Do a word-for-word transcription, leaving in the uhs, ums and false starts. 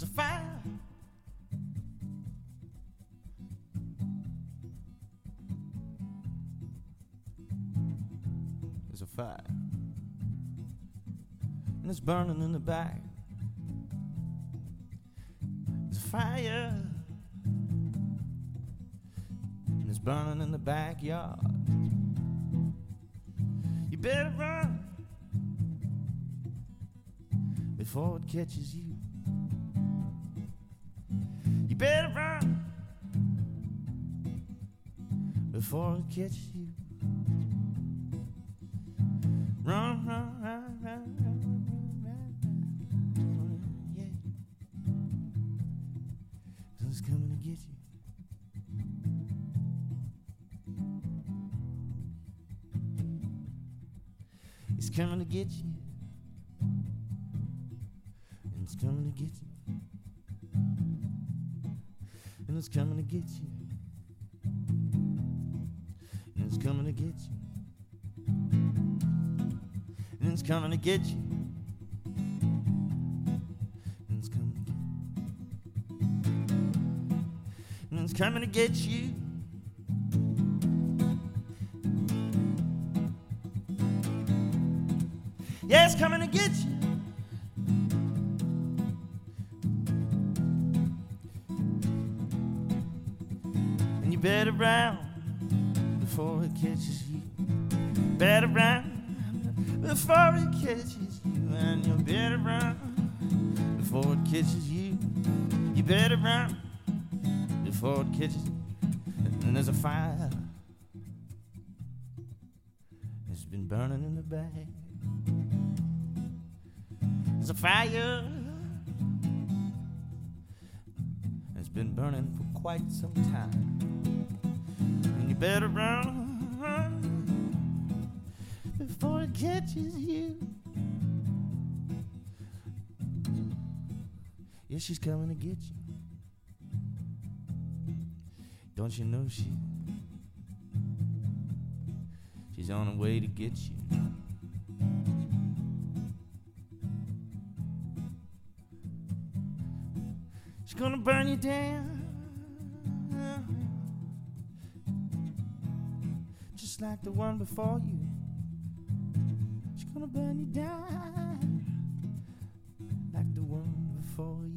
There's a fire. There's a fire. And it's burning in the back. There's a fire. And it's burning in the backyard. You better run before it catches you. You better run before it catches you. Run, run, run, run, run, run, run, yeah. 'Cause it's coming to get you. It's coming to get you. And it's coming to get you. And it's coming to get you. And it's coming to get you. And it's coming to get you. And it's coming to get you. And it's coming to get you. Yeah, it's coming to get you. And you better round before it catches you. Better round before it catches you, and you better run before it catches you. You better run before it catches you. And there's a fire that's been burning in the back. There's a fire that's been burning for quite some time. And you better run, run before it catches you. Yeah, she's coming to get you. Don't you know she She's on her way to get you. She's gonna burn you down, just like the one before you. Burn you down like the one before you.